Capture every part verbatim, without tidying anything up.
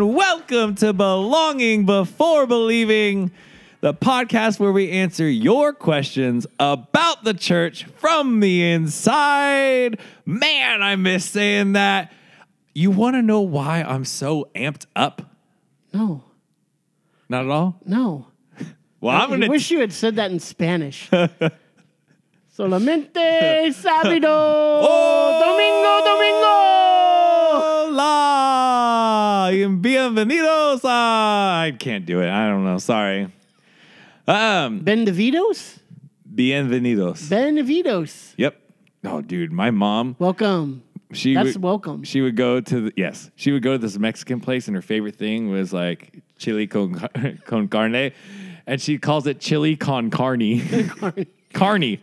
and welcome to Belonging Before Believing, the podcast where we answer your questions about the church from the inside. Man, I miss saying that. You want to know why I'm so amped up? No. Not at all? No. Well, I I'm gonna wish t- you had said that in Spanish. Solamente sábado, oh, domingo, domingo. Hola, bienvenidos. A... I can't do it. I don't know. Sorry. Um, Benvenidos? Bienvenidos. Benvenidos. Yep. Oh, dude, my mom. Welcome. She That's would, welcome. She would go to the, yes. She would go to this Mexican place, and her favorite thing was like chili con, con carne, and she calls it chili con carne. Con carne.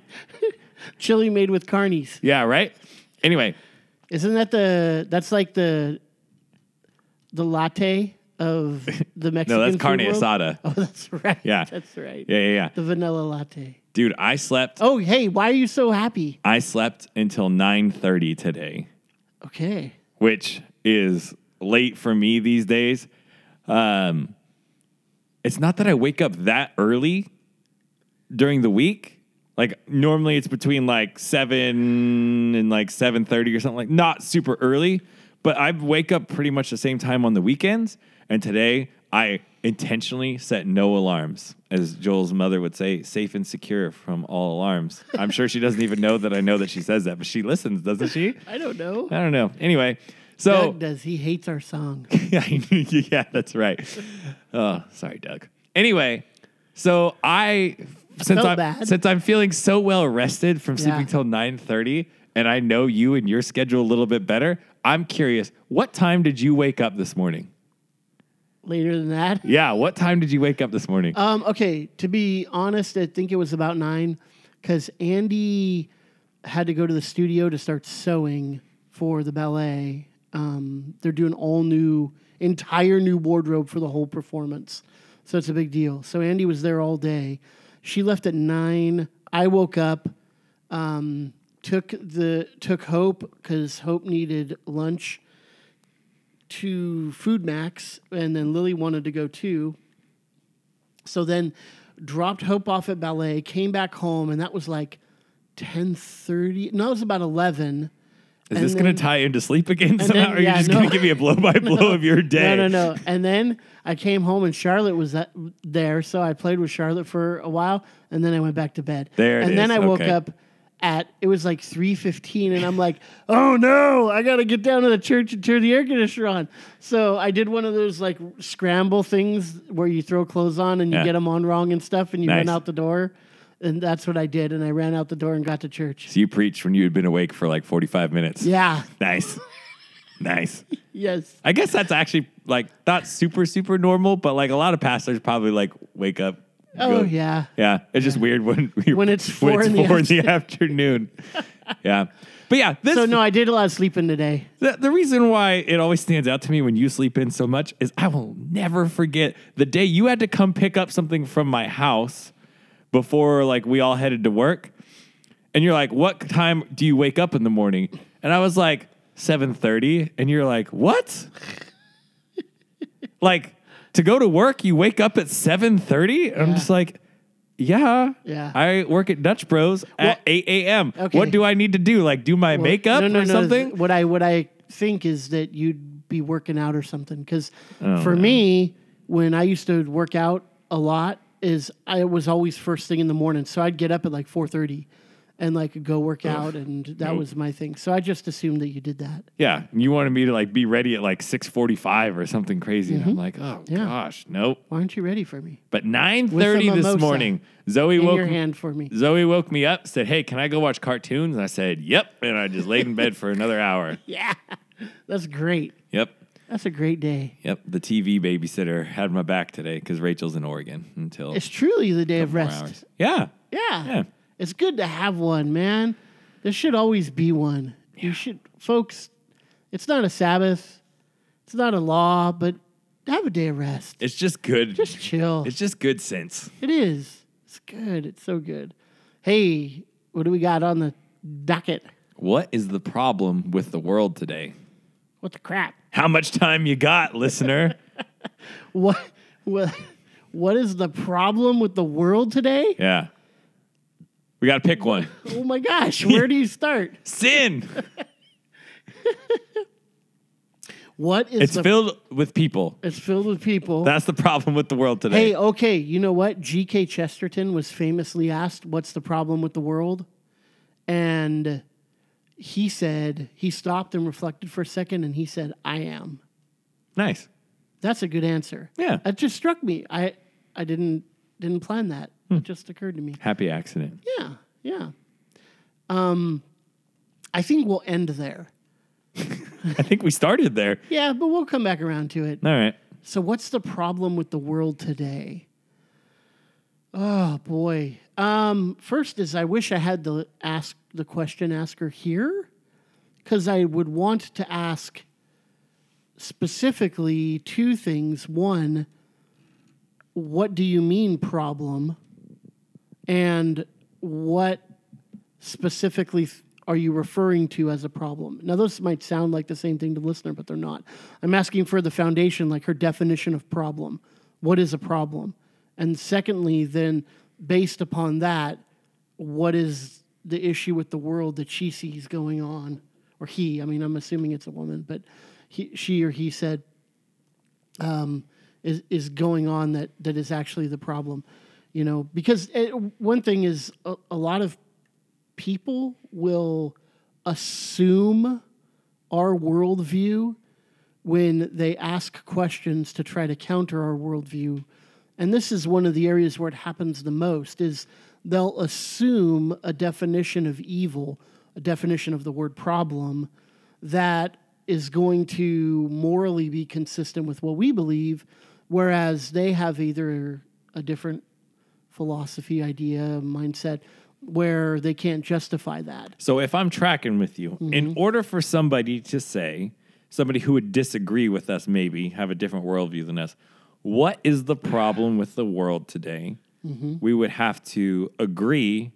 Chili made with carnies. Yeah, right? Anyway. Isn't that the, that's like the, the latte of the Mexican No, that's carne world? Asada. Oh, that's right. Yeah. That's right. Yeah, yeah, yeah. The vanilla latte. Dude, I slept. Oh, hey, why are you so happy? I slept until nine thirty today. Okay. Which is late for me these days. Um, it's not that I wake up that early during the week. Like normally it's between like seven and like seven thirty or something, like not super early, but I wake up pretty much the same time on the weekends. And today I intentionally set no alarms, as Joel's mother would say, safe and secure from all alarms. I'm sure she doesn't even know that I know that she says that, but she listens, doesn't she? I don't know. I don't know. Anyway, so Doug does. He hates our song. Yeah, that's right. Oh, sorry, Doug. Anyway, so I... Since I'm, bad. since I'm feeling so well rested from yeah. sleeping till nine thirty, and I know you and your schedule a little bit better, I'm curious, what time did you wake up this morning? Later than that? Yeah, what time did you wake up this morning? Um, okay, to be honest, I think it was about nine, because Andy had to go to the studio to start sewing for the ballet. Um, they're doing all new, entire new wardrobe for the whole performance, so it's a big deal. So Andy was there all day. She left at nine. I woke up, um, took the took Hope, because Hope needed lunch, to Food Max, and then Lily wanted to go too. So then dropped Hope off at ballet, came back home, and that was like ten thirty. No, it was about eleven. Is this going to tie into sleep again somehow? Then, or yeah, are you just no. going to give me a blow-by-blow no, of your day? No, no, no. And then I came home, and Charlotte was that, there, so I played with Charlotte for a while, and then I went back to bed. There it and is. And then I okay. woke up at, it was like three fifteen, and I'm like, oh, no, I got to get down to the church and turn the air conditioner on. So I did one of those, like, scramble things where you throw clothes on, and you yeah. get them on wrong and stuff, and you nice. run out the door. And that's what I did, and I ran out the door and got to church. So you preached when you had been awake for like forty-five minutes. Yeah. Nice. Nice. Yes. I guess that's actually like not super, super normal, but like a lot of pastors probably like wake up. Oh, go, yeah. Yeah. It's yeah. just weird when we, when it's four, when it's in, four, the four in the afternoon. Yeah. But yeah. This, so no, I did a lot of sleeping today. The, the reason why it always stands out to me when you sleep in so much is I will never forget the day you had to come pick up something from my house before like we all headed to work, and you're like, what time do you wake up in the morning? And I was like, seven thirty, and you're like, what? Like, to go to work, you wake up at seven thirty? Yeah. I'm just like, yeah, yeah. I work at Dutch Bros well, at eight a.m. Okay. What do I need to do? Like, do my well, makeup no, no, or no, something? No, what I what I think is that you'd be working out or something, because oh, for man. me, when I used to work out a lot, is I was always first thing in the morning. So I'd get up at like four thirty and like go work out. And that nope. was my thing. So I just assumed that you did that. Yeah. You wanted me to like be ready at like six forty-five or something crazy. Mm-hmm. And I'm like, oh yeah. gosh, nope. Why aren't you ready for me? But nine thirty this morning, Zoe woke, your hand for me. Zoe woke me up, said, hey, can I go watch cartoons? And I said, yep. And I just laid in bed for another hour. Yeah. That's great. Yep. That's a great day. Yep. The T V babysitter had my back today because Rachel's in Oregon until... It's truly the day of rest. Yeah. yeah. Yeah. It's good to have one, man. There should always be one. Yeah. You should... Folks, it's not a Sabbath. It's not a law, but have a day of rest. It's just good. Just chill. It's just good sense. It is. It's good. It's so good. Hey, what do we got on the docket? What is the problem with the world today? What the crap? How much time you got, listener? what, what, what is the problem with the world today? Yeah. We got to pick one. Oh, my gosh. Where do you start? Sin. What is It's the, filled with people. It's filled with people. That's the problem with the world today. Hey, okay, you know what? G K Chesterton was famously asked, what's the problem with the world? And he said, he stopped and reflected for a second, and he said, I am. Nice. That's a good answer. Yeah. It just struck me. I I didn't didn't plan that. Hmm. It just occurred to me. Happy accident. Yeah, yeah. Um, I think we'll end there. I think we started there. Yeah, but we'll come back around to it. All right. So what's the problem with the world today? Oh, boy. Um, first is I wish I had the ask the question asker here, because I would want to ask specifically two things. One, what do you mean problem? And what specifically... Th- are you referring to as a problem? Now, those might sound like the same thing to the listener, but they're not. I'm asking for the foundation, like her definition of problem. What is a problem? And secondly, then, based upon that, what is the issue with the world that she sees going on? Or he, I mean, I'm assuming it's a woman, but he, she or he said um, is, is going on that, that is actually the problem. You know, because it, one thing is a, a lot of people will assume our worldview when they ask questions to try to counter our worldview. And this is one of the areas where it happens the most, is they'll assume a definition of evil, a definition of the word problem, that is going to morally be consistent with what we believe, whereas they have either a different philosophy, idea, mindset, where they can't justify that. So if I'm tracking with you, mm-hmm. in order for somebody to say, somebody who would disagree with us maybe, have a different worldview than us, what is the problem with the world today? Mm-hmm. We would have to agree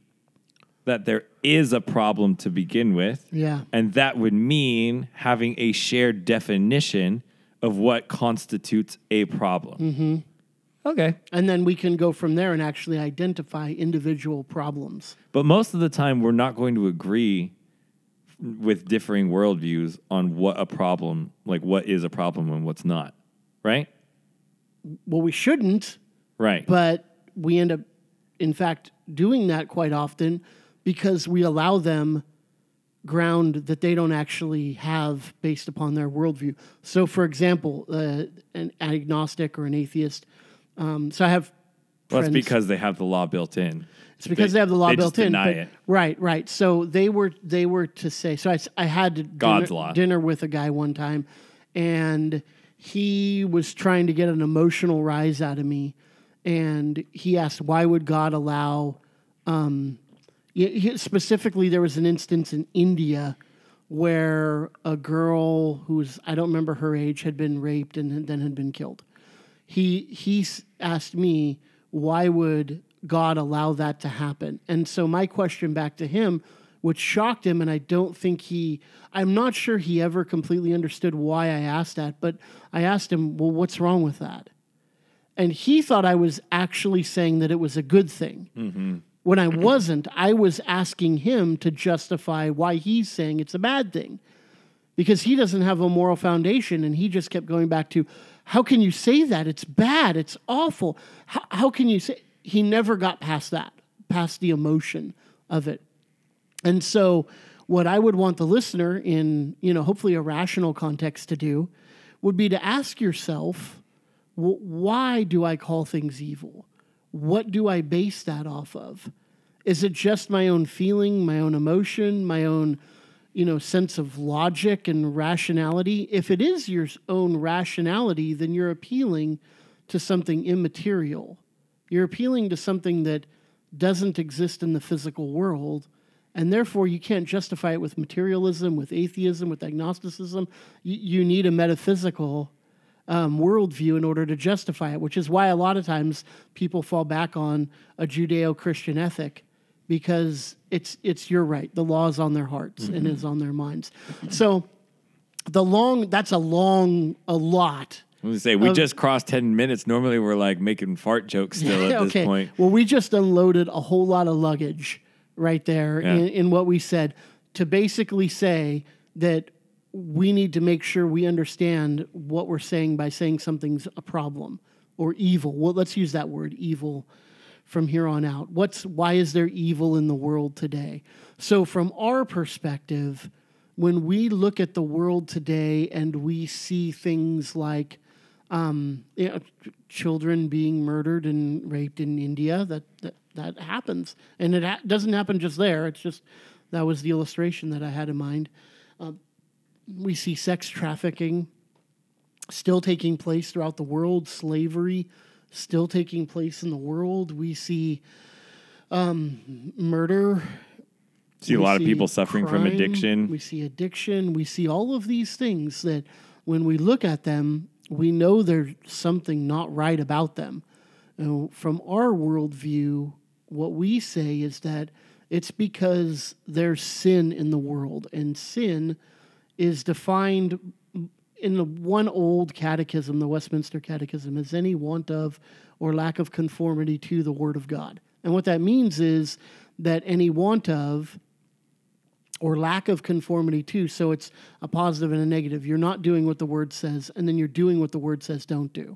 that there is a problem to begin with. Yeah. And that would mean having a shared definition of what constitutes a problem. Mm-hmm. Okay. And then we can go from there and actually identify individual problems. But most of the time, we're not going to agree with differing worldviews on what a problem, like what is a problem and what's not, right? Well, we shouldn't. Right. But we end up, in fact, doing that quite often because we allow them ground that they don't actually have based upon their worldview. So, for example, uh, an agnostic or an atheist... Um, so I have well, friends. That's because they have the law built in. It's because they, they have the law built just in. Deny but, it. Right, right. So they were they were to say. So I, I had dinner, God's law. dinner with a guy one time, and he was trying to get an emotional rise out of me, and he asked, "Why would God allow?" Um, he, specifically, there was an instance in India where a girl who's I don't remember her age had been raped and then had been killed. He he asked me, why would God allow that to happen? And so my question back to him, which shocked him, and I don't think he, I'm not sure he ever completely understood why I asked that, but I asked him, well, what's wrong with that? And he thought I was actually saying that it was a good thing. Mm-hmm. When I wasn't, I was asking him to justify why he's saying it's a bad thing. Because he doesn't have a moral foundation, and he just kept going back to, how can you say that? It's bad. It's awful. How, how can you say... He never got past that, past the emotion of it. And so what I would want the listener in, you know, hopefully a rational context to do would be to ask yourself, well, why do I call things evil? What do I base that off of? Is it just my own feeling, my own emotion, my own... you know, sense of logic and rationality? If it is your own rationality, then you're appealing to something immaterial. You're appealing to something that doesn't exist in the physical world, and therefore you can't justify it with materialism, with atheism, with agnosticism. You, you need a metaphysical um, worldview in order to justify it, which is why a lot of times people fall back on a Judeo-Christian ethic, because it's, it's you're right. The law is on their hearts mm-hmm. and is on their minds. So the long, that's a long, a lot I was going to say, we um, just crossed ten minutes. Normally, we're like making fart jokes still at okay. this point. Well, we just unloaded a whole lot of luggage right there yeah. in, in what we said to basically say that we need to make sure we understand what we're saying by saying something's a problem or evil. Well, let's use that word, evil, from here on out. What's why is there evil in the world today? So from our perspective, when we look at the world today and we see things like um, you know, children being murdered and raped in India, that that, that happens. And it ha- doesn't happen just there. It's just that was the illustration that I had in mind. Uh, we see sex trafficking still taking place throughout the world, slavery still taking place in the world. We see um, murder. See a we lot see of people suffering crime, from addiction. We see addiction. We see all of these things that when we look at them, we know there's something not right about them. You know, from our worldview, what we say is that it's because there's sin in the world. And sin is defined in the one old catechism, the Westminster Catechism, as any want of or lack of conformity to the Word of God. And what that means is that any want of or lack of conformity to, so it's a positive and a negative. You're not doing what the Word says, and then you're doing what the Word says don't do.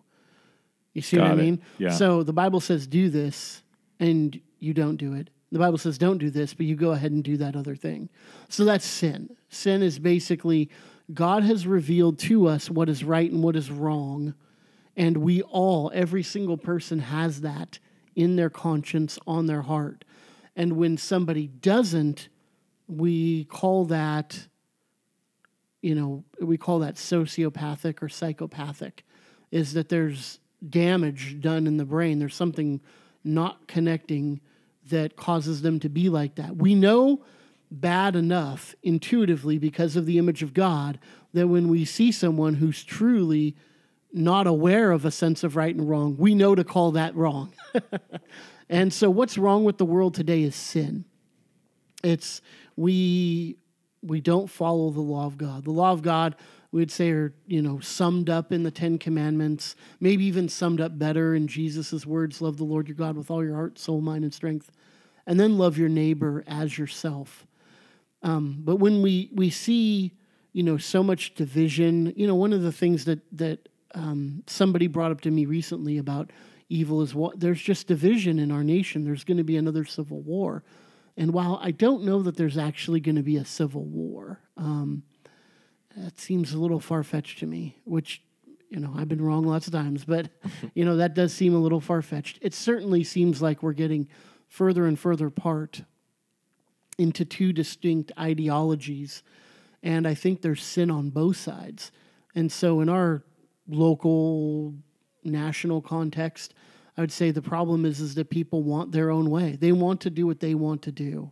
You see Got what I it. mean? Yeah. So the Bible says do this, and you don't do it. The Bible says don't do this, but you go ahead and do that other thing. So that's sin. Sin is basically God has revealed to us what is right and what is wrong, and we all, every single person has that in their conscience, on their heart. And when somebody doesn't, we call that, you know, we call that sociopathic or psychopathic, is that there's damage done in the brain. There's something not connecting that causes them to be like that. We know bad enough intuitively because of the image of God that when we see someone who's truly not aware of a sense of right and wrong, we know to call that wrong. And so what's wrong with the world today is sin. It's we we don't follow the law of God. The law of God, we'd say, are, you know, summed up in the Ten Commandments, maybe even summed up better in Jesus' words, love the Lord your God with all your heart, soul, mind, and strength, and then love your neighbor as yourself. Um, but when we, we see, you know, so much division, you know, one of the things that, that um, somebody brought up to me recently about evil is what there's just division in our nation. There's going to be another civil war. And while I don't know that there's actually going to be a civil war, um, that seems a little far-fetched to me, which, you know, I've been wrong lots of times, but, you know, that does seem a little far-fetched. It certainly seems like we're getting further and further apart into two distinct ideologies. And I think there's sin on both sides. And so in our local national context, I would say the problem is is that people want their own way. They want to do what they want to do,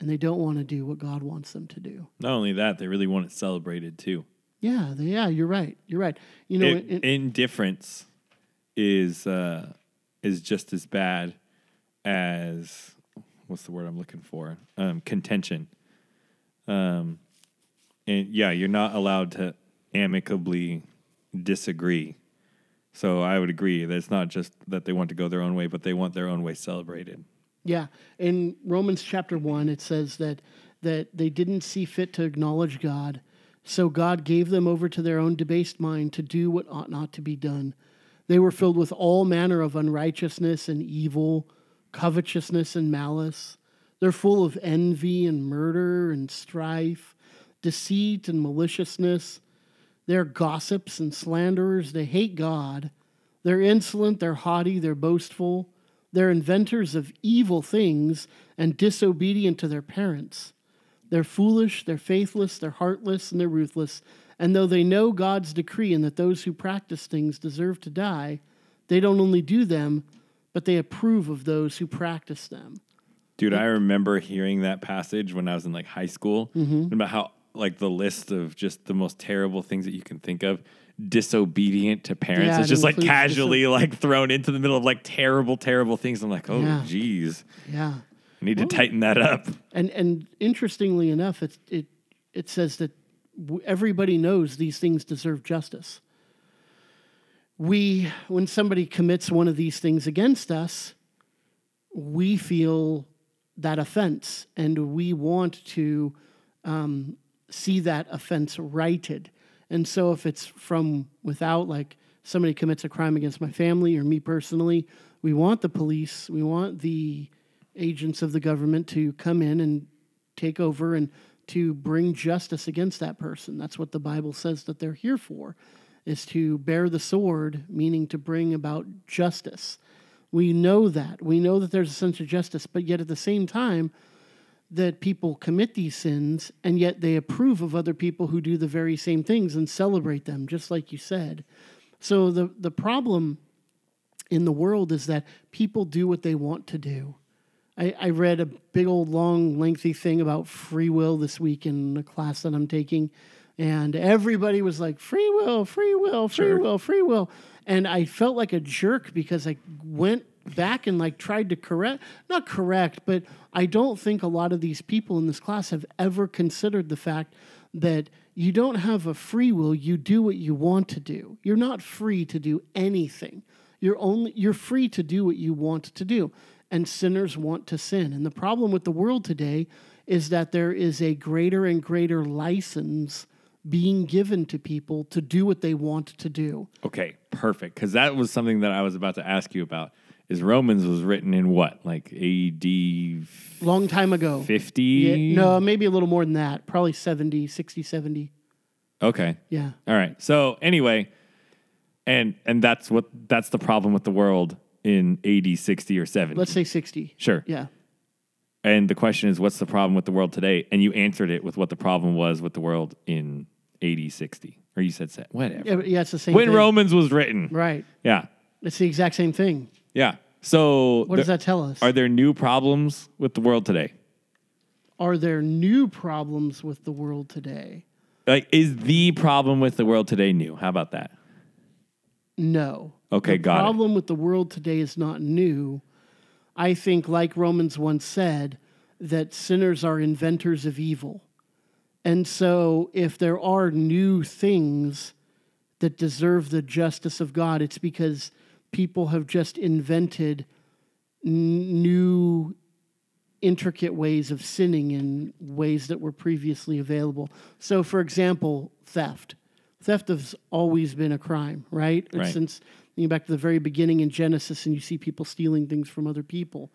and they don't want to do what God wants them to do. Not only that, they really want it celebrated too. Yeah, they, yeah, you're right. You're right. You know, it, it, indifference is uh, is just as bad as what's the word I'm looking for? Um, contention. Um, and yeah, you're not allowed to amicably disagree. So I would agree that it's not just that they want to go their own way, but they want their own way celebrated. Yeah. In Romans chapter one, it says that that they didn't see fit to acknowledge God, so God gave them over to their own debased mind to do what ought not to be done. They were filled with all manner of unrighteousness and evil, covetousness and malice. They're full of envy and murder and strife, deceit and maliciousness. They're gossips and slanderers. They hate God. They're insolent. They're haughty. They're boastful. They're inventors of evil things and disobedient to their parents. They're foolish. They're faithless. They're heartless, and they're ruthless. And though they know God's decree and that those who practice things deserve to die, they don't only do them, but they approve of those who practice them. Dude, like, I remember hearing that passage when I was in like high school mm-hmm. about how like the list of just the most terrible things that you can think of, disobedient to parents. Yeah, it's just like casually diso- like thrown into the middle of like terrible, terrible things. I'm like, oh, yeah. geez. Yeah. I need well, to tighten that up. And and interestingly enough, it, it, it says that everybody knows these things deserve justice. we, when somebody commits one of these things against us, we feel that offense, and we want to um, see that offense righted. And so if it's from without, like somebody commits a crime against my family or me personally, we want the police, we want the agents of the government to come in and take over and to bring justice against that person. That's what the Bible says that they're here for, is to bear the sword, meaning to bring about justice. We know that. We know that there's a sense of justice, but yet at the same time that people commit these sins, and yet they approve of other people who do the very same things and celebrate them, just like you said. So the, the problem in the world is that people do what they want to do. I, I read a big old long lengthy thing about free will this week in a class that I'm taking, and everybody was like, free will, free will, free sure. will, free will. And I felt like a jerk because I went back and like tried to correct, not correct, but I don't think a lot of these people in this class have ever considered the fact that you don't have a free will. You do what you want to do. You're not free to do anything. You're only, you're free to do what you want to do. And sinners want to sin. And the problem with the world today is that there is a greater and greater license being given to people to do what they want to do. Okay, perfect. Because that was something that I was about to ask you about. Is Romans was written in what, like A D long time ago? fifty? Yeah, no, maybe a little more than that. Probably seventy, sixty, seventy. Okay. Yeah. All right. So anyway, and and that's what that's the problem with the world in A D sixty or seventy. Let's say sixty. Sure. Yeah. And the question is, what's the problem with the world today? And you answered it with what the problem was with the world in A D sixty. Or you said, whatever. Yeah, yeah, it's the same when thing. When Romans was written. Right. Yeah. It's the exact same thing. Yeah. So what does that tell us? Are there new problems with the world today? Are there new problems with the world today? Like, is the problem with the world today new? How about that? No. Okay, got it. The problem with the world today is not new. I think, like Romans once said, that sinners are inventors of evil. And so if there are new things that deserve the justice of God, it's because people have just invented n- new intricate ways of sinning in ways that were previously available. So, for example, theft. Theft has always been a crime, right? Right. Since you back to the very beginning in Genesis, and you see people stealing things from other people.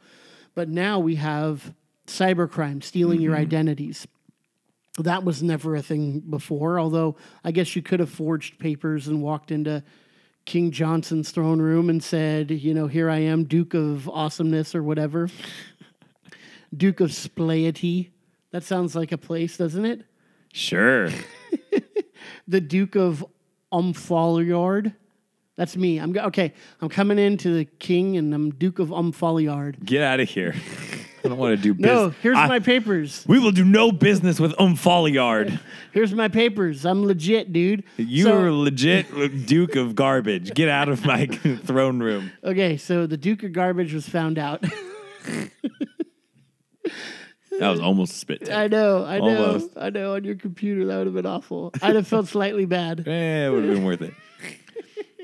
But now we have cybercrime, stealing mm-hmm. your identities. That was never a thing before, although I guess you could have forged papers and walked into King Johnson's throne room and said, you know, here I am, Duke of Awesomeness or whatever. Duke of Splayity. That sounds like a place, doesn't it? Sure. The Duke of Umfalliard. That's me. I'm okay. I'm coming into the king, and I'm Duke of Umfalliard. Get out of here! I don't want to do business. No, here's I, my papers. We will do no business with Umfalliard. Here's my papers. I'm legit, dude. You so, are legit, Duke of Garbage. Get out of my throne room. Okay, so the Duke of Garbage was found out. That was almost spit take. I know, I almost. know, I know. On your computer, that would have been awful. I'd have felt slightly bad. Yeah, it would have been worth it.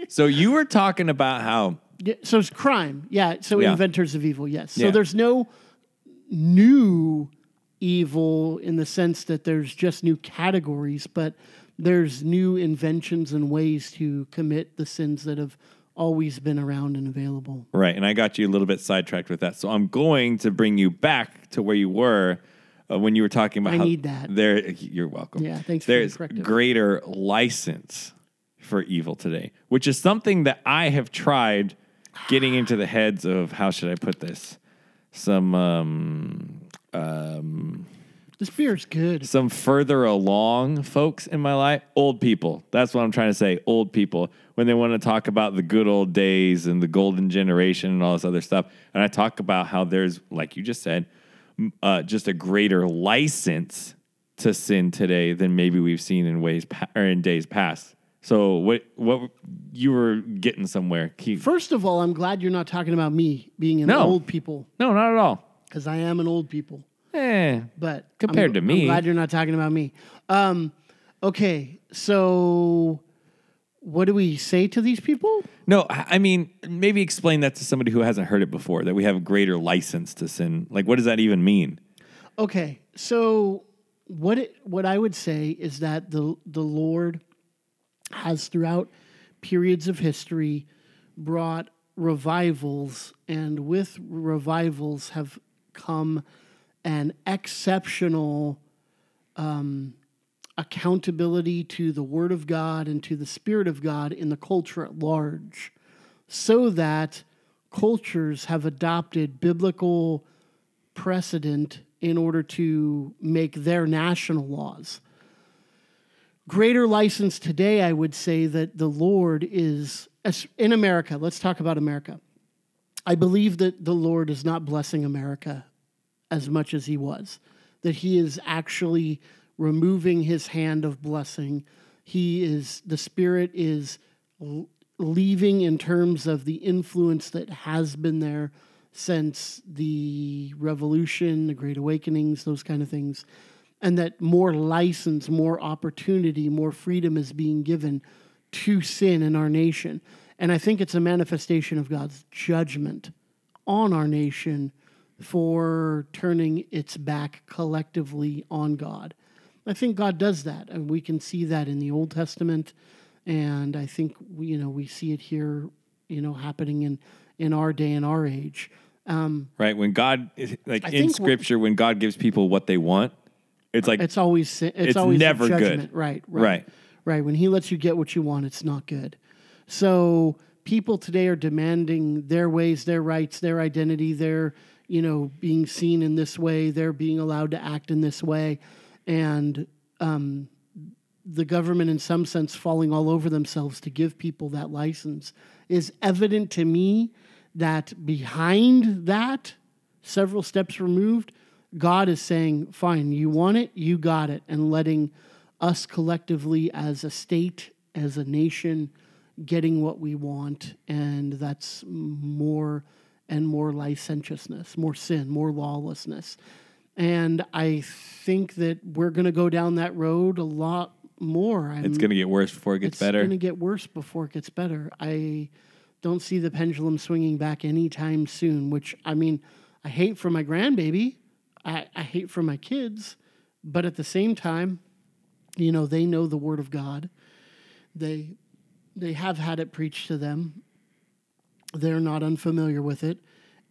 So you were talking about how... So it's crime. Yeah, so yeah. Inventors of evil, yes. So yeah. There's no new evil in the sense that there's just new categories, but there's new inventions and ways to commit the sins that have always been around and available. Right, and I got you a little bit sidetracked with that. So I'm going to bring you back to where you were uh, when you were talking about I how... I need that. There, you're welcome. Yeah, thanks there's for the corrective. Greater license for evil today, which is something that I have tried getting into the heads of, how should I put this? Some, um, um, this beer's good. Some further along folks in my life, old people. That's what I'm trying to say. Old people, when they want to talk about the good old days and the golden generation and all this other stuff. And I talk about how there's, like you just said, uh, just a greater license to sin today than maybe we've seen in ways pa- or in days past. So what what you were getting somewhere. Keep. First of all, I'm glad you're not talking about me being an no. old people. No, not at all. Because I am an old people. Eh, but compared I'm, to me. I'm glad you're not talking about me. Um, okay, so what do we say to these people? No, I mean, maybe explain that to somebody who hasn't heard it before, that we have greater license to sin. Like, what does that even mean? Okay, so what it, what I would say is that the the Lord has throughout periods of history brought revivals, and with revivals have come an exceptional um, accountability to the Word of God and to the Spirit of God in the culture at large, so that cultures have adopted biblical precedent in order to make their national laws. Greater license today, I would say that the Lord is, in America, let's talk about America. I believe that the Lord is not blessing America as much as he was, that he is actually removing his hand of blessing. He is, the Spirit is leaving in terms of the influence that has been there since the Revolution, the Great Awakenings, those kind of things, and that more license, more opportunity, more freedom is being given to sin in our nation. And I think it's a manifestation of God's judgment on our nation for turning its back collectively on God. I think God does that, and we can see that in the Old Testament, and I think, you know, we see it here, you know, happening in in our day and our age. Um, right, when God, like I in Scripture, when God gives people what they want, it's like it's always it's, it's always never judgment. Good. Right, right, right, right. When He lets you get what you want, it's not good. So people today are demanding their ways, their rights, their identity, their, you know, being seen in this way, their being allowed to act in this way. And um, the government, in some sense, falling all over themselves to give people that license, is evident to me that behind that, several steps removed, God is saying, fine, you want it, you got it, and letting us collectively as a state, as a nation, getting what we want, and that's more and more licentiousness, more sin, more lawlessness. And I think that we're going to go down that road a lot more. I'm, it's going to get worse before it gets it's better. It's going to get worse before it gets better. I don't see the pendulum swinging back anytime soon, which, I mean, I hate for my grandbaby. I, I hate for my kids. But at the same time, you know, they know the Word of God. They they have had it preached to them. They're not unfamiliar with it.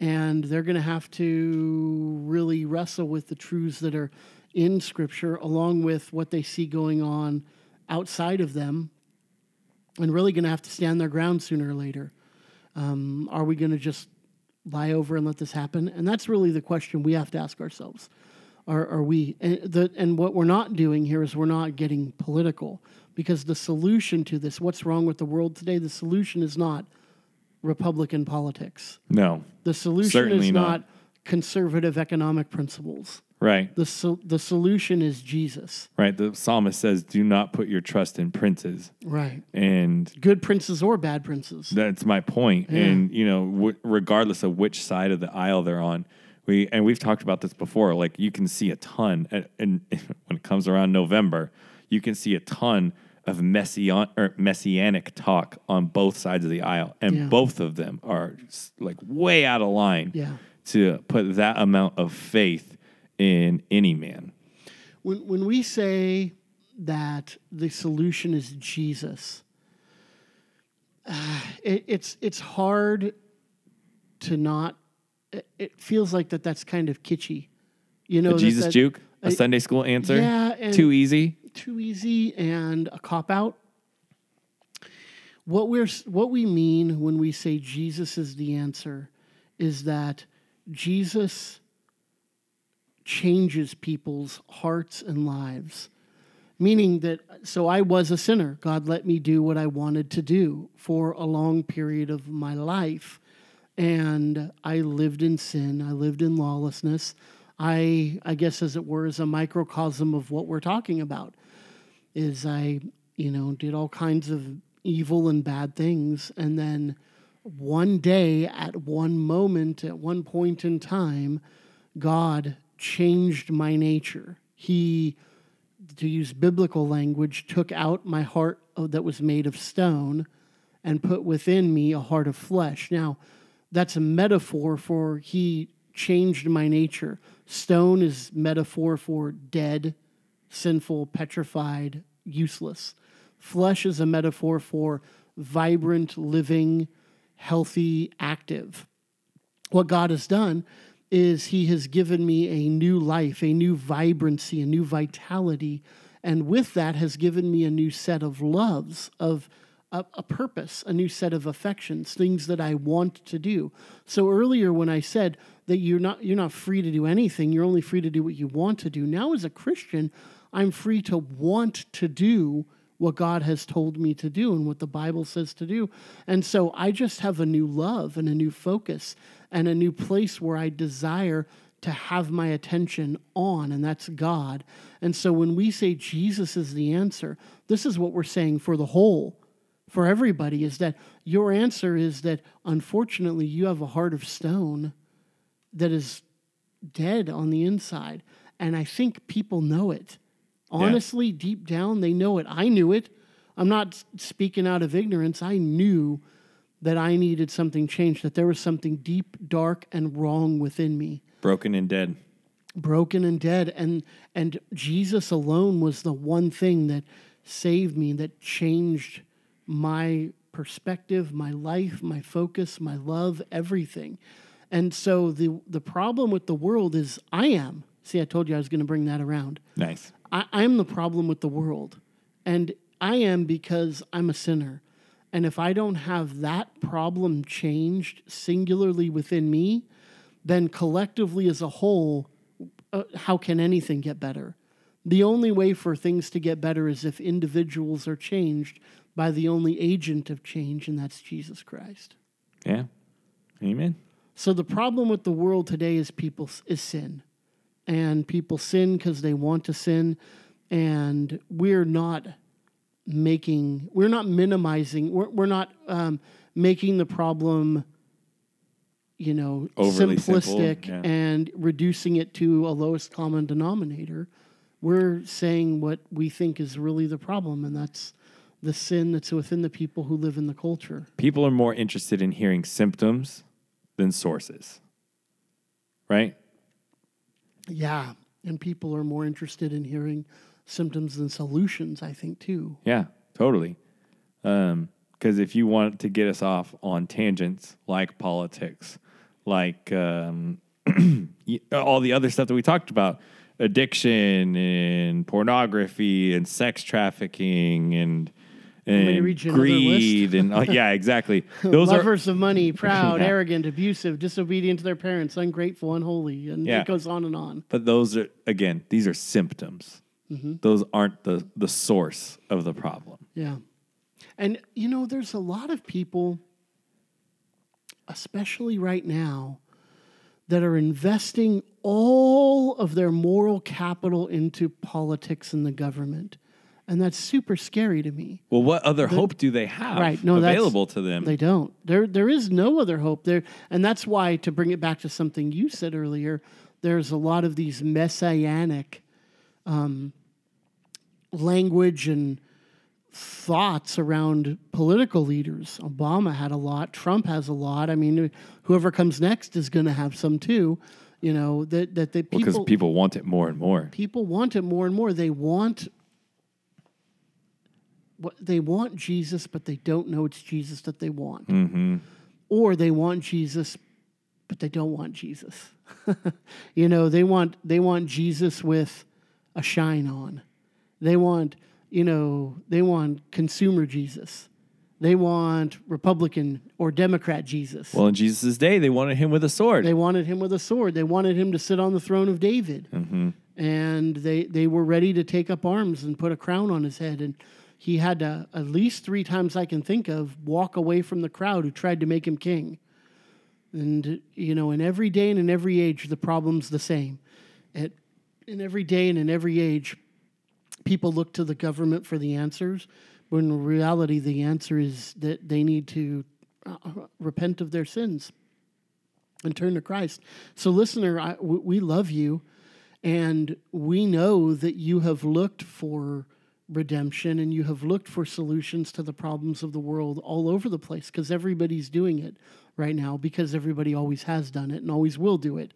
And they're going to have to really wrestle with the truths that are in Scripture, along with what they see going on outside of them, and really going to have to stand their ground sooner or later. Um, are we going to just lie over and let this happen? And that's really the question we have to ask ourselves. Are, are we? And, the, and what we're not doing here is we're not getting political, because the solution to this, what's wrong with the world today, the solution is not Republican politics. No. The solution Certainly is not, not conservative economic principles. Right. The so, the solution is Jesus. Right. The psalmist says, do not put your trust in princes. Right. And good princes or bad princes. That's my point. Yeah. And, you know, w- regardless of which side of the aisle they're on, we and we've talked about this before, like you can see a ton, and, and when it comes around November, you can see a ton of mession- or messianic talk on both sides of the aisle. And yeah. both of them are like way out of line yeah. to put that amount of faith in any man. When when we say that the solution is Jesus, uh, it, it's, it's hard to not, it, it feels like that that's kind of kitschy. You know, a that, Jesus that, juke, a I, Sunday school answer, yeah, and, too easy. too easy and a cop-out. What we're what we mean when we say Jesus is the answer is that Jesus changes people's hearts and lives. Meaning that, so I was a sinner. God let me do what I wanted to do for a long period of my life. And I lived in sin. I lived in lawlessness. I, I guess, as it were, is a microcosm of what we're talking about. Is I, you know, did all kinds of evil and bad things. And then one day, at one moment, at one point in time, God changed my nature. He to use biblical language, took out my heart that was made of stone and put within me a heart of flesh. Now, that's a metaphor for he changed my nature. Stone is metaphor for dead, sinful, petrified, useless. Flesh is a metaphor for vibrant, living, healthy, active. What God has done is he has given me a new life, a new vibrancy, a new vitality, and with that has given me a new set of loves, of a, a purpose, a new set of affections, things that I want to do. So earlier when I said that you're not you're not free to do anything, you're only free to do what you want to do, now as a Christian, I'm free to want to do what God has told me to do and what the Bible says to do. And so I just have a new love and a new focus and a new place where I desire to have my attention on, and that's God. And so when we say Jesus is the answer, this is what we're saying for the whole, for everybody, is that your answer is that, unfortunately, you have a heart of stone that is dead on the inside. And I think people know it. Honestly, yeah. Deep down, they know it. I knew it. I'm not speaking out of ignorance. I knew that I needed something changed, that there was something deep, dark, and wrong within me. Broken and dead. Broken and dead. And and Jesus alone was the one thing that saved me, that changed my perspective, my life, my focus, my love, everything. And so the, the problem with the world is I am. See, I told you I was going to bring that around. Nice. I, I'm the problem with the world, and I am because I'm a sinner. And if I don't have that problem changed singularly within me, then collectively as a whole, uh, how can anything get better? The only way for things to get better is if individuals are changed by the only agent of change, and that's Jesus Christ. Yeah. Amen. So the problem with the world today is people is sin. And people sin because they want to sin, and we're not making, we're not minimizing, we're, we're not um, making the problem, you know, overly simplistic simple, yeah. and reducing it to a lowest common denominator. We're saying what we think is really the problem, and that's the sin that's within the people who live in the culture. People are more interested in hearing symptoms than sources, right? Yeah, and people are more interested in hearing symptoms than solutions, I think, too. Yeah, totally. Um, because if you want to get us off on tangents like politics, like um, all the other stuff that we talked about, addiction and pornography and sex trafficking and and greed and uh, yeah, exactly. Those lovers are, of money, proud, yeah. arrogant, abusive, disobedient to their parents, ungrateful, unholy, and yeah. it goes on and on. But those are, again, these are symptoms. Mm-hmm. Those aren't the the source of the problem. Yeah, and you know, there's a lot of people, especially right now, that are investing all of their moral capital into politics and the government. And that's super scary to me. Well, what other the, hope do they have right, no, available to them? They don't. There, there is no other hope there. And that's why, to bring it back to something you said earlier, there's a lot of these messianic um, language and thoughts around political leaders. Obama had a lot. Trump has a lot. I mean, whoever comes next is going to have some too. You know, that, that they people... Because well, people want it more and more. People want it more and more. They want... They want Jesus, but they don't know it's Jesus that they want. Mm-hmm. Or they want Jesus, but they don't want Jesus. You know, they want they want Jesus with a shine on. They want, you know, they want consumer Jesus. They want Republican or Democrat Jesus. Well, in Jesus' day, they wanted him with a sword. They wanted him with a sword. They wanted him to sit on the throne of David. Mm-hmm. And they, they were ready to take up arms and put a crown on his head, and he had to, at least three times I can think of, walk away from the crowd who tried to make him king. And, you know, in every day and in every age, the problem's the same. At, in every day and in every age, people look to the government for the answers, when in reality, the answer is that they need to uh, repent of their sins and turn to Christ. So, listener, I, we love you. And we know that you have looked for redemption and you have looked for solutions to the problems of the world all over the place because everybody's doing it right now, because everybody always has done it and always will do it.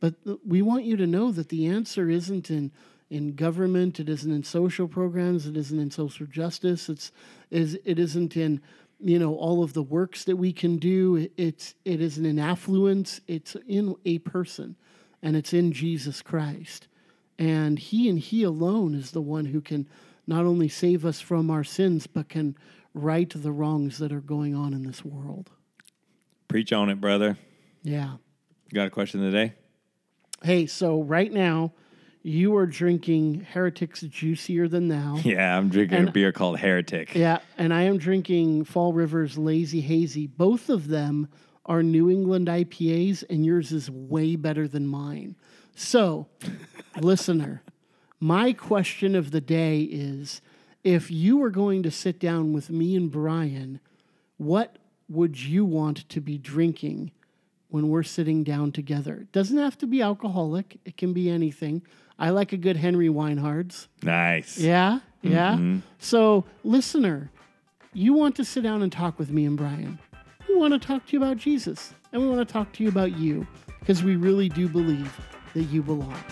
But we want you to know that the answer isn't in, in government, it isn't in social programs, it isn't in social justice, it's is it isn't in you know all of the works that we can do, it's it isn't in affluence, it's in a person, and it's in Jesus Christ. And he and he alone is the one who can not only save us from our sins, but can right the wrongs that are going on in this world. Preach on it, brother. Yeah. You got a question today? Hey, so right now, you are drinking Heretic's Juicier Than Thou. Yeah, I'm drinking and, a beer called Heretic. Yeah, and I am drinking Fall River's Lazy Hazy. Both of them are New England I P As, and yours is way better than mine. So, listener, my question of the day is, if you were going to sit down with me and Brian, what would you want to be drinking when we're sitting down together? It doesn't have to be alcoholic. It can be anything. I like a good Henry Weinhard's. Nice. Yeah? Yeah? Mm-hmm. So, listener, you want to sit down and talk with me and Brian. We want to talk to you about Jesus, and we want to talk to you about you, because we really do believe that you belong.